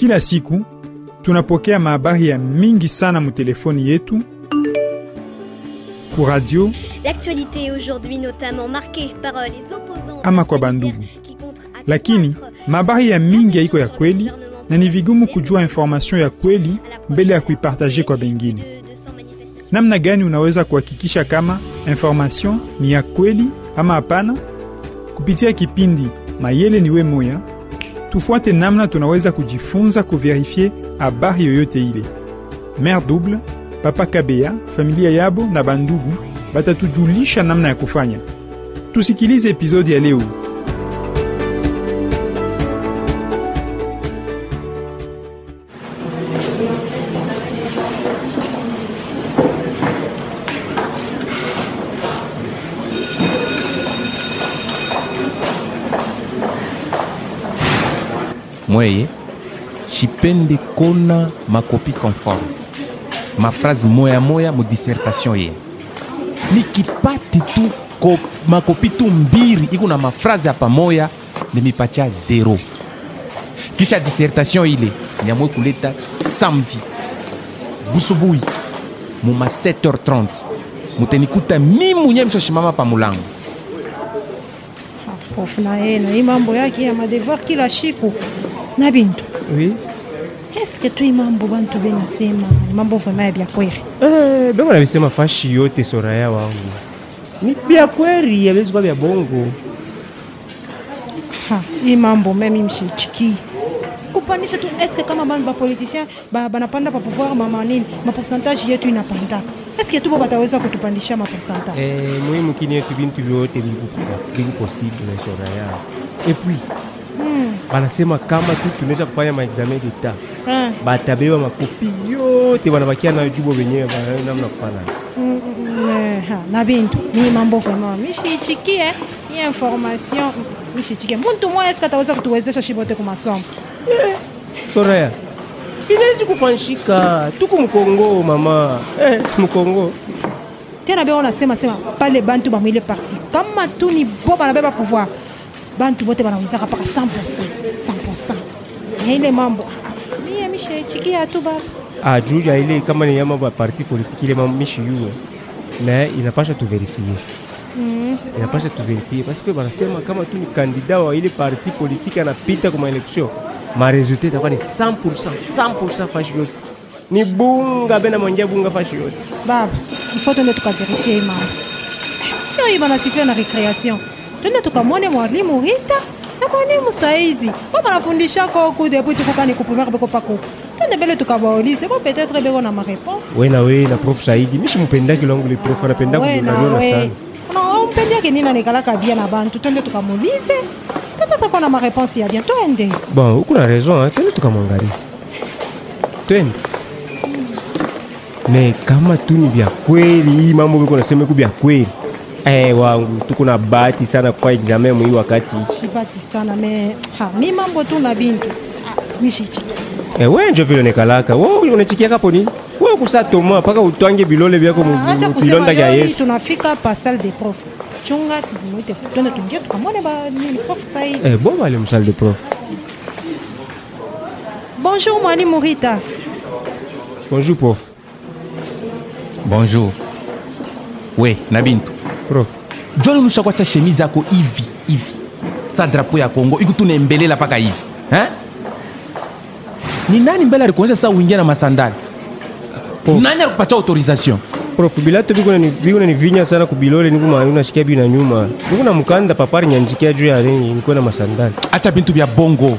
Kila siku tunapokea habari ya mingi sana mu telefoni yetu, ku radio. L'actualité est aujourd'hui notamment marquée par les opposants ama kwa bandugu. Lakini habari ya mingi haiko ya kweli na ni vigumu kujua information ya kweli mbele ya kuipartager kwa bengine. Namna gani unaweza kuhakikisha kama information ni ya kweli ama hapana? Kupitia kipindi Mayele Niwe Moya, tufuate namna tunaweza kujifunza kuverifie habari yoyote ile. Mère double, papa kabea, familia yabo na bandugu batatujulisha namna ya kufanya. Tusikilize episodi ya leo. Mwe, shipende kona ma copie conforme. Ma phrase moya moya mo dissertation ye. Nikipati tu ma copie tu mbiri iko na ma phrase ya pamoja nimipatia 0. Kisha dissertation ile niamwe kuleta samedi. Busubui mo ma 7h30. Mutenikuta mimu nyemsho shimama pa mulango. Prof Naela, imambo yake ya madevoir kila siku. Nabintu. Oui. Est-ce que tu imambo bantu benasema? Mambo vraiment ya kweli. Bwana amesema fashi yote Soraya wangu. Ni bia kweli ya bezu kwa bia bongo. Ha, imambo mimi mshichiki. Kupanisha tu est-ce que kama bana ba politiciens banapanda pa pouvoir mama nini? Ma pourcentage yetu inapanda. Est-ce que tu bataweza kutupandisha ma pourcentage? Muhimu kini yetu bintu yote biku possible Soraya. Et puis wanasema kama tu tunaweza kufanya maexamen d'etat batabewa makopi yote wanabakia na ujubo wenyewe namna kufanya na bintu ni mambo kama mishichikie ni information mishichikie mtu mmoja eska taweza kutuwezesha shibote kwa masomo Soraya inaweza kufanshika tuko mkongo mama mkongo tena bado wanasema pale bantu bamwile parti kama tu ni boba na beba pouvoir bantu bote banaweza kapaka 100%. Ile mambo mimi mishichikia tu baba ajuja ile kama ni mambo ya parti politiki ile mambo mishiyuwe na inapasha tu verifier. Inapasha tu verifier parce que banasema kama tu ni candidat wa ile parti politiki anapita kwa election ma resultat itakuwa ni 100% fashi yote. Ni bunga bena monja bunga fashi yote. Baba, il faut donner tout à vérifier maman. Sio hivi banasifia na recreation. Tuna tukamone Mwalimu Rita na Mwalimu Saidi. Baba anafundisha kwa ku depuis tukokani kupumeka beko pako. Tuna bele tukabaulize, bon peut-être beko na ma réponse. Oui na prof Saidi, mimi simpenda kilongo le prof anapenda kuniona sana. Non, umpenda kini na nikalaka bia na bantu. Tuna tukamulize. Tata kuna ma réponse ya bientôt ende. Bon, uko na raison, tena tukamwangalia. Twende. Ne kama tu ni vya kweli, mambo biko nasema ku vya kweli. Wangu tuko na bahati sana kwa examen mwi wakati. Si bahati sana mais mimi mambo tu na bintu. Mishichiki. Wewe ndio vile unakalaka. Wewe unachikia hapo nini? Wewe kusatoma paka utwange bilole vyako mbilonda ya Yesu. Tunafika pa salle des profs. Chunga tumote tuna tungia tukamone ba ni prof Saidi. Bon wale msal de prof. Bonjour Mwalimu Rita. Bonjour prof. Bonjour. Oui, Nabintu. Prof. Jolo mushakwa cha chemise yako hivi. Sa drapeau ya Kongo iko tunembelela paka hivi. Ni nani mbele alikuonyesha saa uingia na masandali? Nani alikupatia autorisation? Prof bilato biko ni vinya sana kubilole niko maana shikia bi na nyuma. Niko na mkanda papari nyanjikia juu ya ringi niko na masandali. Acha bintu bya bongo.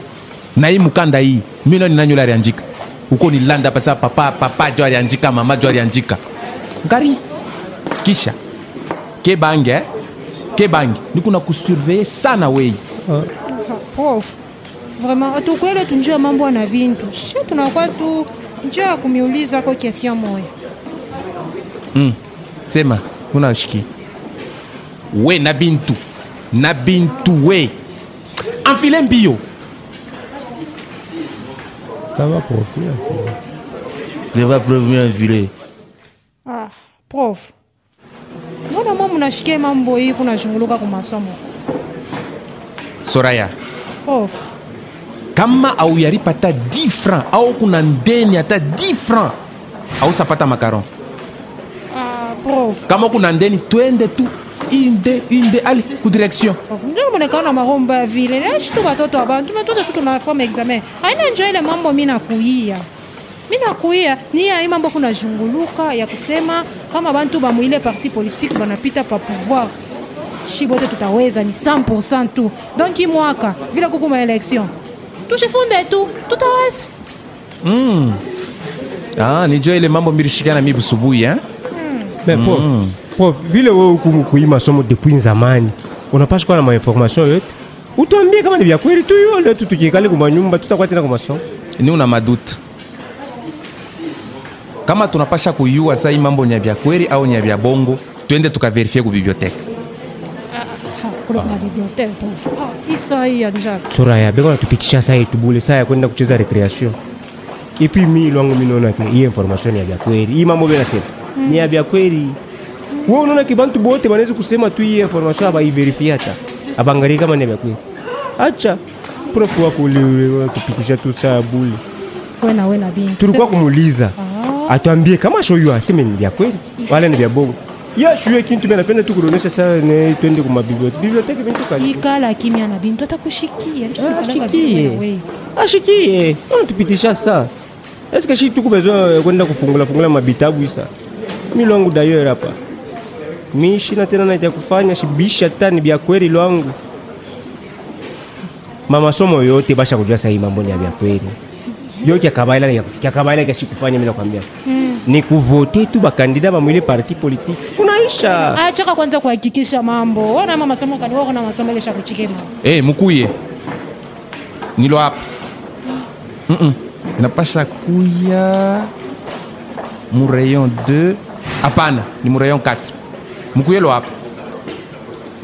Na hii mkanda hii mimi ni nanyola aliandika. Uko ni landa pasa papa juu aliandika mama juu aliandika. Ngari. Kisha. Kebange. Niko na kusurveiller sana wewe. Prof. Vraiment tu kweli tunjua mambo na bintu. Sio tunakuwa tu njia kumiuliza kwa question moja. Sema unashiki we na bintu we enfile mbio ça va prof je vais prévenir enfiler prof mbona mama unashike mambo hii kuna shunguluka kwa masomo Soraya prof Kama au yari pata 10 francs, au kuna ndeni ata 10 francs, au sapata macaron. Ah, prof. Kama kuna ndeni tuende tu inde ali ku direction. Prof, ndio moneka na maromba vile. Neshi tu watoto abantu na tuta tuto na form examen. Aina enjoy ile mambo mina kuia ni ya mambo kuna junguluka ya kusema kama bantu ba muile parti politique banapita pa pouvoir. Shibote tutaweza ni 100% tu. Donc imwaka vile kukuma election. Tujifunde tu, tutaweza. Ah, nijua ile mambo mirishikana mibusubuhi, hein? Mais prof, vile wewe ukumukuima somo depuis zamani, unapaswa kuwa na mainformation yote. Utuambie kama ni vya kweli tu hiyo ndio tutukikale kwa nyumba tutakuwa tena kwa masomo. Ni una maduta. Kama tunapasha kuyua sasa mambo ni vya kweli au ni vya bongo, twende tukaverifie kwa bibliothèque. Soraya, bego natupitisha saa itubule saa ya kwenda kucheza recreation. Ipi mimi lwangu mimi naona hii information ya kweli. Hii mambo bila sema. Ni ya kweli. Wewe unaona kibantu bote wanaweza kusema tu hii information hapa iverify hata. Abangalie kama ni ya kweli. Acha prof wako leo kupitisha tu saa bule. Wewe na binti. Tulikuwa kumuuliza. Atuambie kama show you aseme ni ya kweli. Wala ni ya bongo. Ya shule kintu mimi napenda tu kuonesha sana ni twende kwa bibliothèque. Bibliothèque bintu kazi. Ikala kimya na bintu atakushikia. Ashikie. Unatupitisha saa. Est-ce que si tu besoin kwenda kufungula mabitabu isa? Mimi lwangu d'ailleurs hapa. Mimi shina tena na ya kufanya shibisha tani bya kweli lwangu. Mama somo yote basha kujua sahi mambo ni ya kweli. Yote ya kabaila ya shikufanya mimi nakwambia. Ni kuvote tu bakandida ba mwile parti politique. Unaisha. Achaka kwanza kuhakikisha mambo. Ona mama somo kani wako na masomo ile shakuchikema. Mkuye. Nilo hapa. Napasha kuya mu rayon 2 apana ni mu rayon 4 mukuye lo hapa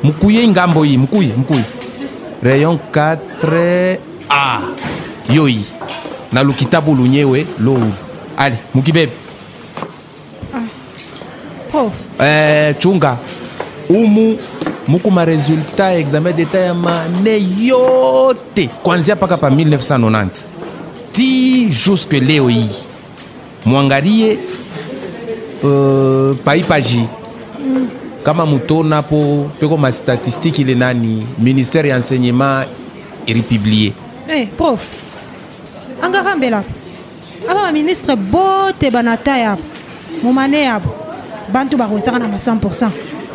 mukuye ngambo hii mukuye rayon 4 a yoi na lukitabu lunyewe lo ali mukibebe chunga muku ma resultat examen d'état ya mane yote kwanzia paka pa 1990 jusque Léoi Mwangarie Paipaji kama mutona po peko ma statistique ile nani ministère et enseignement et republié. Prof angarambela aba ministre bote banata ya momane ya bantu ba wezaka na 100%.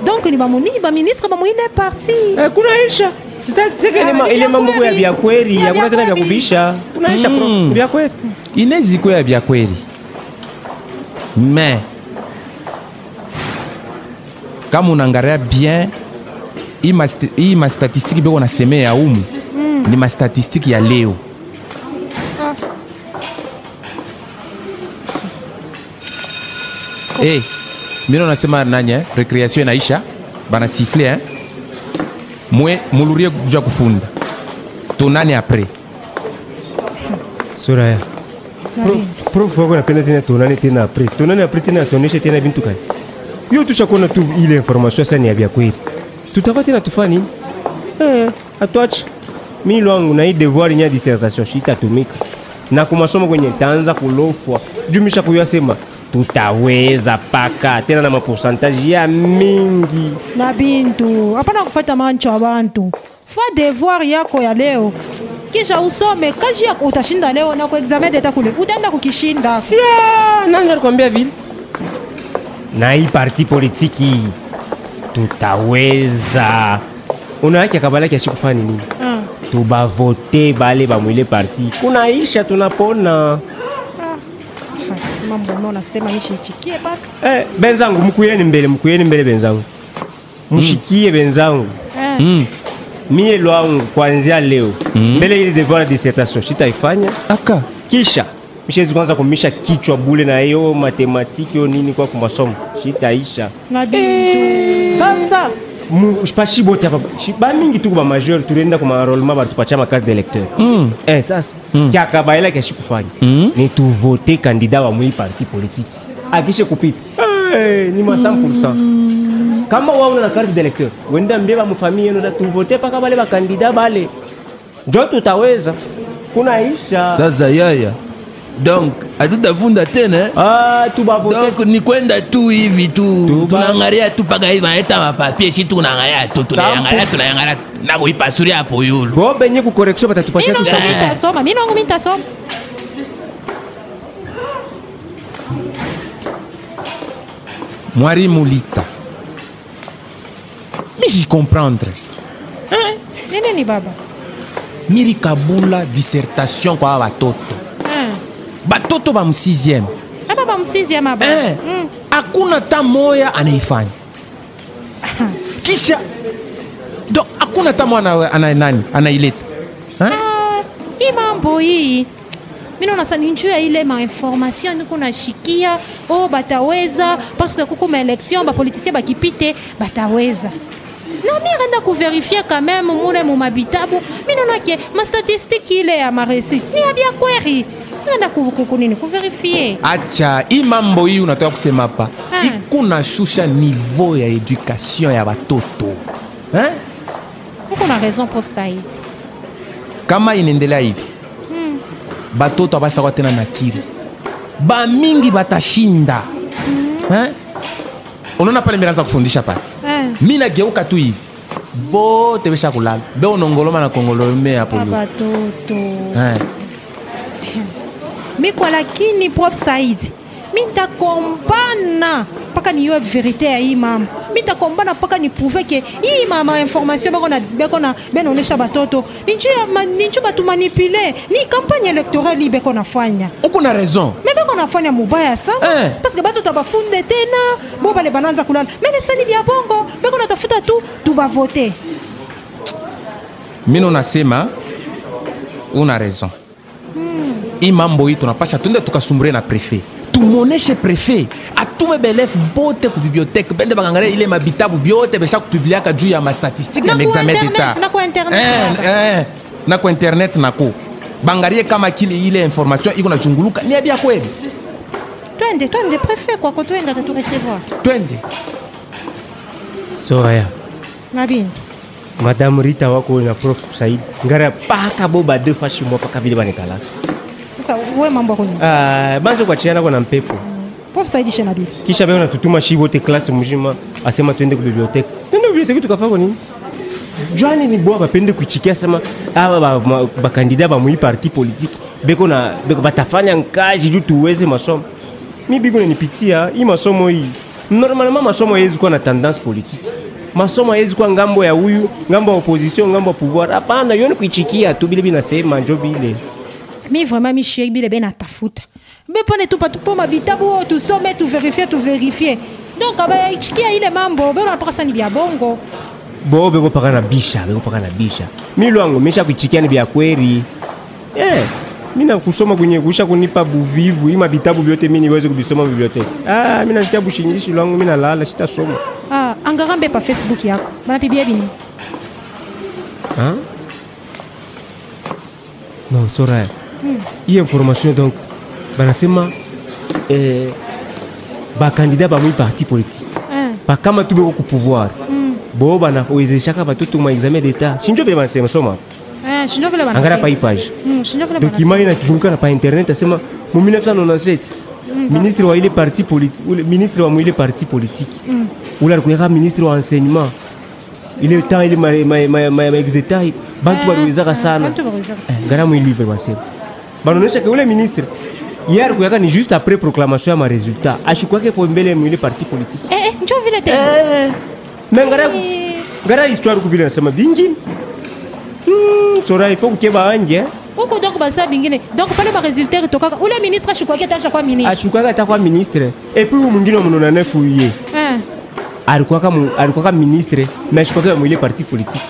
Donc ni ba moni ba ministre ba moine parti. Kunaisha. C'est-à-dire ile mambo ya vya kweli ya kuna tena vya kubisha. Kunaisha prof vya kweli. Inezi kwa ya vya kweli. Mais kama unangalia bien ima statistique beko na seme ya ni ma statistique ya leo. Mimi nasema nani recreation inaisha bana siffler hein mwe mulurie kuja kufunda tunani après Soraya prof wako napenda tena tunani après tena tuoneshe tena bintu kai hiyo tuchakona tu ile information sana ya kweli tutapata tena tufani atoache mimi lwangu na hii devoir nya dissertation shitatumika na kwa masomo kwenye taanza kulofwa jumisha kuyasema tutaweza paka tena na maporcentage ya mingi Nabintu hapana kufuata mancho abantu fa devoir yako ya leo kisha usome kazi yako utashinda leo na kwa examen deta kule utaenda kukishinda si nanga nikwambia vile na hii parti politiki tutaweza unaacha kabala kia sikufanya nini tubavote bale bamwile parti kunaisha tunapona mambo mimi nasema nishichikie paka benzangu mkuyeni mbele benzangu mshikie benzangu mie lwangu kuanzia leo mbele ile devoir dissertation sitaifanya aka kisha mshezi kwanza kumisha kichwa bule na hiyo matematiki hiyo nini kwa masomo sitaisha sasa mspashi bote hapa ba mingi tu kwa majeur tulienda kwa enrollment ba tupatia ma carte d'électeur sasa kia kabaila kia shikufanya ni tu voter candidat wa mui parti politique akishe kupita ni ma 100% kama wao na carte d'électeur wenda mbeba mu famille yenu na tu voter paka bale ba candidat bale ndio tutaweza kunaisha. Sasa yaya. Donc, hatutavunda tena. Ah, tubavote. Donc ni kwenda tu hivi tu. Tunaangalia tu paga hivi maeta mapapier si tunaangalia tu tunaangalia na kuipasuria hapo yulu. Bombe nyeku correction batatupatia tu sababu. Nitasoma, mimi wangu nitasoma. Mwalimu Rita. Mais j'y comprendre. Hein? Nene ni baba. Miri kabula dissertation kwa watoto. Batoto ba msizieme. Hapa ba msizieme baba. Hakuna tamoya anaifanya. Kisha do hakuna tamoya ana nani anaileta. Ah, imambo hii. Mimi na sana njoo ile ma information niko na shikia oh bataweza parce que kuko ma election ba politicien ba kipite bataweza. Non, mais on a qu'à vérifier quand même mon habitable. Mais non, ok, ma statistique il est à ma réussite. Il y a bien query. On a qu'à vérifier. Acha, imambo hii unatoka kusema pa. Ikuna shusha niveau ya education ya watoto. Hein? On a raison Prof Saidi. Kama inaendelea hivi. Batoto abasta tena na kiri. Ba mingi batashinda. Hein? Unaona pale mmeanza kufundisha pale. Mina geuka tu hivi. Bo tebesha kulala. Be unongoloma na kongolome hapo ndio. Batoto. Eh. Mais quoi lakini Prof Saidi. Minta kombana paka ni yo vérité ya hii mama. Minta kombana paka ni prouver que hii mama information bako na benaonesha batoto. Ninjua tu manipuler. Ni campagne électorale bako nafanya. Uko na raison. Nafanya mubaya sana parce que batoto bafunde tena bo bale bananza kulala mene sali bia bongo beko natafuta tu ba voter. Mimi nasema una raison. Imambo hii tunapasha tunde tukasumbure na préfet. Tumuoneshe préfet atume belef bote ku bibliothèque bende bangalia ile mabitabu biote besha kupublia ka juu ya ma statistique na examen d'état. Na kwa internet. Na kwa internet nako. Bangarie kama kile ile information iko na chunguluka ni abia kweli. Twende préfet kwa ko twende tatu recevoir. Twende. Soraya. Nabintu. Madame Rita wako na Prof Saidi. Ngara paka boba deux fois chez moi paka vile banekala. Sasa wewe mambo yako ni? Banzo kwa chiana kuna mpepo. Prof Saidi shana bifu. Kisha bwana tutuma shibo te classe mjima asema twende kwa bibliothèque. Ndio bibliothèque tukafanya nini? Joani ni boba pende kuchikia sema aba ba candidat ba mui parti politique beko na beko batafanya nkaji juu tuweze masomo mi bigo ni pitia hii masomo hii normalement masomo yezu kwa na tendance politique masomo yezu kwa ngambo ya huyu ngambo ya opposition ngambo ya pouvoir hapana yoni kuchikia tu bile bina sema njo bile mi vraiment mi chéri bile bena tafuta mbe pone tu patupo mabitabu tu sommet tu vérifier donc abaya ichikia ile mambo bena prasa ni bia bongo bo bego pagana bisha miluango mesha kuchikiana bya kweli mina kusoma kwenye kusha kunipa buvivu hii mabitabu vyote mimi niweze kubisoma biblioteki mimi na kitabu shinyishi langu mimi na lala sitasoma angarambe pa Facebook yako bana bibia bini non Soraya hii information donc banasema ba candidat ba mui parti politique pa kama tubeko ku pouvoir boba na kuwezesha kwa watoto ma examen d'état sinjo beba nasema soma sinjo beba bana angara pa page sinjo beba bana document ina kujunguka na pa internet asema mu 1997 ministre wa ile parti politique ou le ministre wa mu ile parti politique ou la kunyaka ministre wa enseignement ile temps ile ma exetai bantu baruizaka sana ngara mu livre wasema banonesha ke ule ministre hier kuyaka ni juste après proclamation ya ma résultat ashikwa ke fo mbele mu ile parti politique njo vile tena Ngara histoire ku vile nasema bingi. Soraya faut que ba anje. Uko donc basa bingine. Donc pale ba résultat tokaka. Ule ministre ashukwaka ata kwa ministre. Et puis mwingine mnona nefu yeye. Alikuwa kama ministre, mais je crois que il est parti politique.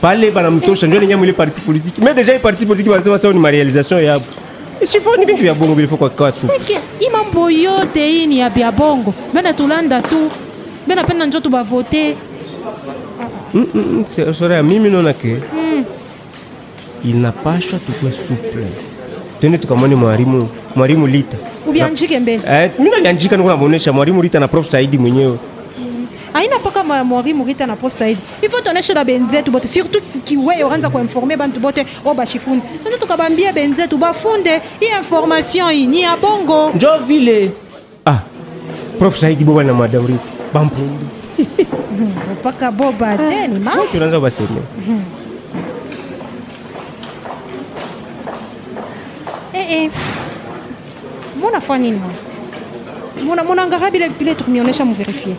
Pale bana mtosha ndio nyamu ile parti politique. Mais déjà il parti politique wanasema sawa ni marealisation ya. Sifo ni bintu ya bongo bila kwa kwatu. Sike, imambo yote hii ni ya bongo. Maana tulanda tu ben à peine tu vas voter. C'est vrai, mimi non a que. Il n'a pas choisi de quoi souple. Tenez tout comme Mwalimu Rita. Ou bien Njikembe. Mimi na Njika niko na bonesha Mwalimu Rita na Prof Saidi mwenyewe. Aina pas comme Mwalimu Rita na Prof Saidi. Il faut donner chez la benze tout surtout qui ouais oranza ko informer bantu bote o ba shifun. Ndio tukabambia benze tu ba funde hii information hii ni ya bongo. Ndio vile. Ah. Prof Saidi boba na madame Rita. Bampundu. Pas ka boba tena ma. Moi oranza ba sele. Mon affaire mon engarabi les trucs on est vérifier.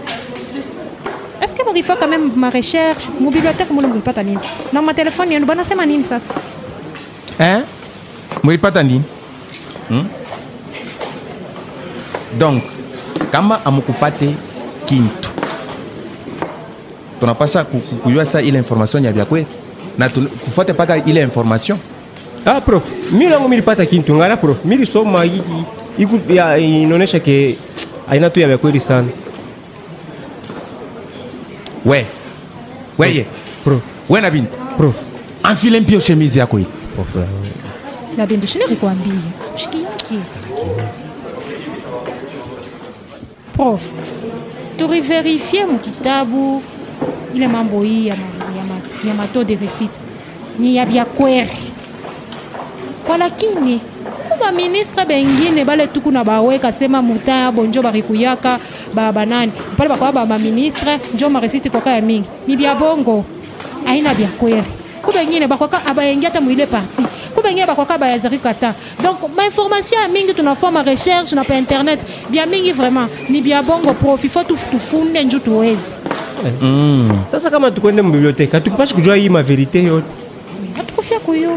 Est-ce que vous faut quand même ma recherche, mon bibliothèque, mon n'oublie pas ta ligne. Non, mon téléphone, il y a une bonne assez manine ça. Hein? M'oublie pas ta ligne. Donc, kama amukupate kintu. Tu n'as pas ça, ça il information il y a bien quoi? Tu faut pas qu'il il information. Ah prof, milango milipata kintu ngala prof, milisoma hiki ikuya inaonyesha ke aina tu ya kweli sana. We prof, we Nabintu, prof. Enfile mpio chemise yako hii. Prof. Nabintu shineri kuambia, ushikiyaki. Prof, tu vérifier mon kitabu ile mambo hii ya mato de récite. Ni ya bia kweli. Walakini kuba ministre bengine bale tuku na baweka sema mutaya bonjo barikuyaka baba nani pale bakwa baba ministre njo maresiti kwa kaya mingi ni bya bongo aina bya kweli kubengine bakoka abayengia ta muile parti kubengine bakoka bayazari kata donc ma information ya mingi tunafua ma recherche na pa internet bya mingi vraiment ni bya bongo prof faut tufunde njo tuwezi sasa kama tukwende mu bibliothèque atukupashi kujua hii ma verite yote atukufia kuyo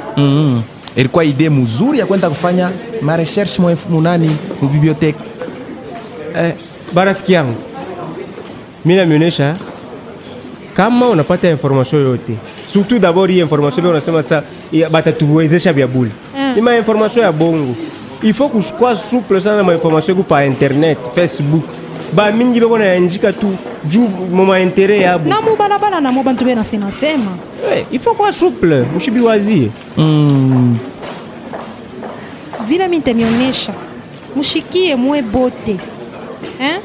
ilikuwa idée mzuri ya kwenda kufanya ma recherche munani mu bibliothèque. Barafiki yangu mimi nameonesha kama unapata information yote. Surtout d'abord hii information unasema sasa batatuwezesha vya bure. Ni ma information ya bongo. Il faut kusikwa souple sana ma information kwa internet, Facebook. Ba mingi beko na njika tu juu mama intérêt ya bongo. Na mu bana bana na mu bantu bena sema sema. Il faut quoi souple, mushibi wazi. Vina mintemionesha. Mushikie mwe bote. Hein?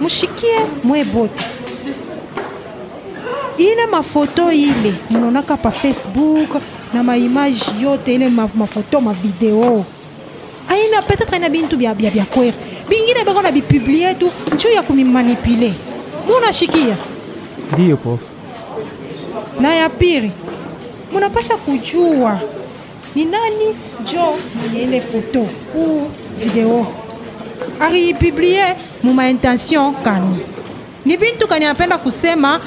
Mushikie mwe bote. Ile mafoto ile, munonaka pa Facebook, na ma image yote ile mafoto, ma video. Aina peut-être na bintu bia kwere. Bingine bako na bi publier tout, nchu ya kumimanipuler. Muna shikia. Ndio prof. Na ya piri, munapasha kujua ni nani jo mwenye ile photo ou video ari publier muma intention kani ni bintu kani anapenda kusema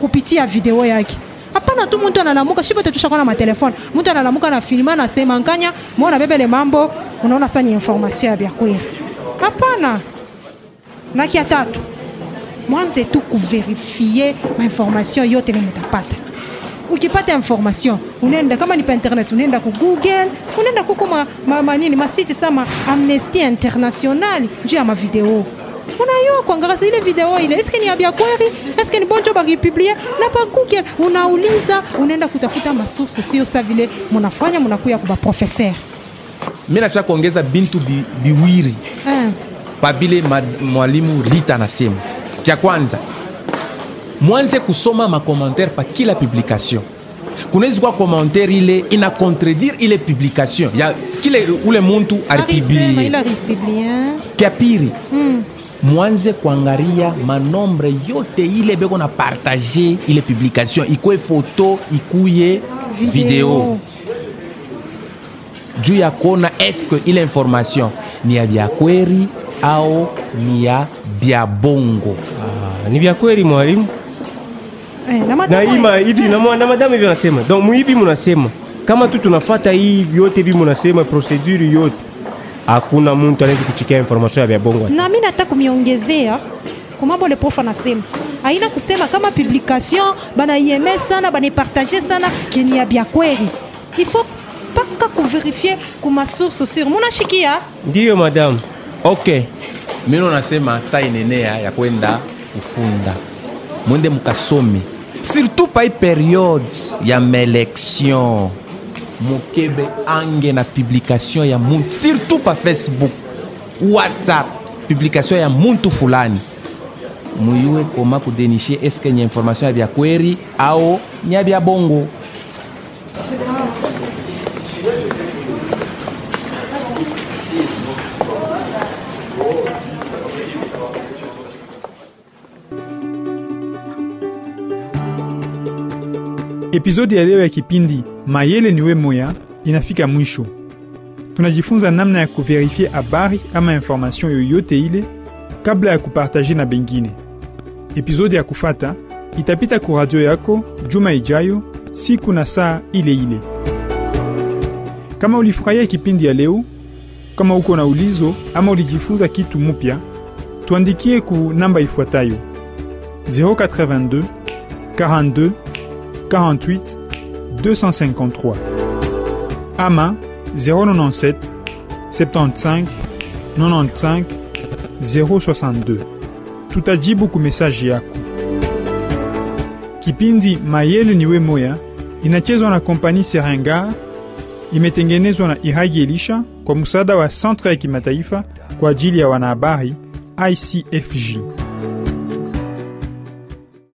kupitia video yake. Hapana tu mtu analamuka shipo tutushaka na matelefone. Mtu analamuka na filma na sema nganya, muona bebe le mambo, unaona sasa ni information ya biakwira. Hapana. Na kia tatu. Mwanze tu kuverifier ma information yote ile mtapata. Ukipata information, unaenda kama ni pa internet, unaenda ku Google, unaenda kukoma nini masiti sama Amnesty International juu ya ma video. Unayo kuangalia ile video ile, est-ce que ni abia kweli? Est-ce que ni bonjo ba republier? Na pa Google, unauliza, unaenda kutafuta masource sio sa vile mnafanya mnakuya kwa professeur. Mimi nataka kuongeza bintu biwiri. Pabile Mwalimu Rita anasema. Kia kwanza, mwanze kusoma ma commentaire pa kila publication. Kunezi kwa commentaire ile ina contredire ile publication. Ya kile ule muntu alipiblie. Kia piri. Mwanze kuangalia manombre yote ile beko na partager ile publication. Ikue photo, ikuye video. Juu ya kona est-ce que ile information ni ya vya query au ni ya bia bongo. Ni bia kweli mwalimu. Na ima hivi na madame hivi nasema. Donc muhibi mnasema kama tu tunafuata hii yote hivi mnasema procedure yote. Hakuna mtu anaweza kuchikia information ya bia bongo. Na mimi nataka kumiongezea kama bole prof anasema. Haina kusema kama publication bana yeme sana bana partager sana keni ya bia kweli. Il faut pas qu'on vérifier kuma source sur munashikia. Ndio madame. Okay. Mimi nasema saa inenea ya kwenda kufunda. Mwende mkasome. Surtout pa period ya melection. Mukebe ange na publication ya muntu. Surtout pa Facebook, WhatsApp, publication ya muntu fulani. muyue koma kudenishe eske nye information ya kweri au nya bia bongo. Episodi ya leo ya kipindi Mayele Niwe Moya inafika mwisho. Tunajifunza namna ya kuverifia habari ama information yoyote ile kabla ya kupartaje na bengine. Episodi ya kufata itapita kwa radio yako juma ijayo siku na saa ile ile. Kama ulifurahia kipindi ya leo, kama uko na ulizo ama ulijifunza kitu mpya, tuandikie ku namba ifuatayo: 082 42 48 253 ama 097 75 95 062. Tutajibu ku message yako. Kipindi Mayele Niwe Moya inachezwa na Compagnie Siringu'Art, imetengenezwa na Iragi Elisha kwa msaada wa Centre ya Kimataifa kwa ajili ya Wanahabari ICFJ.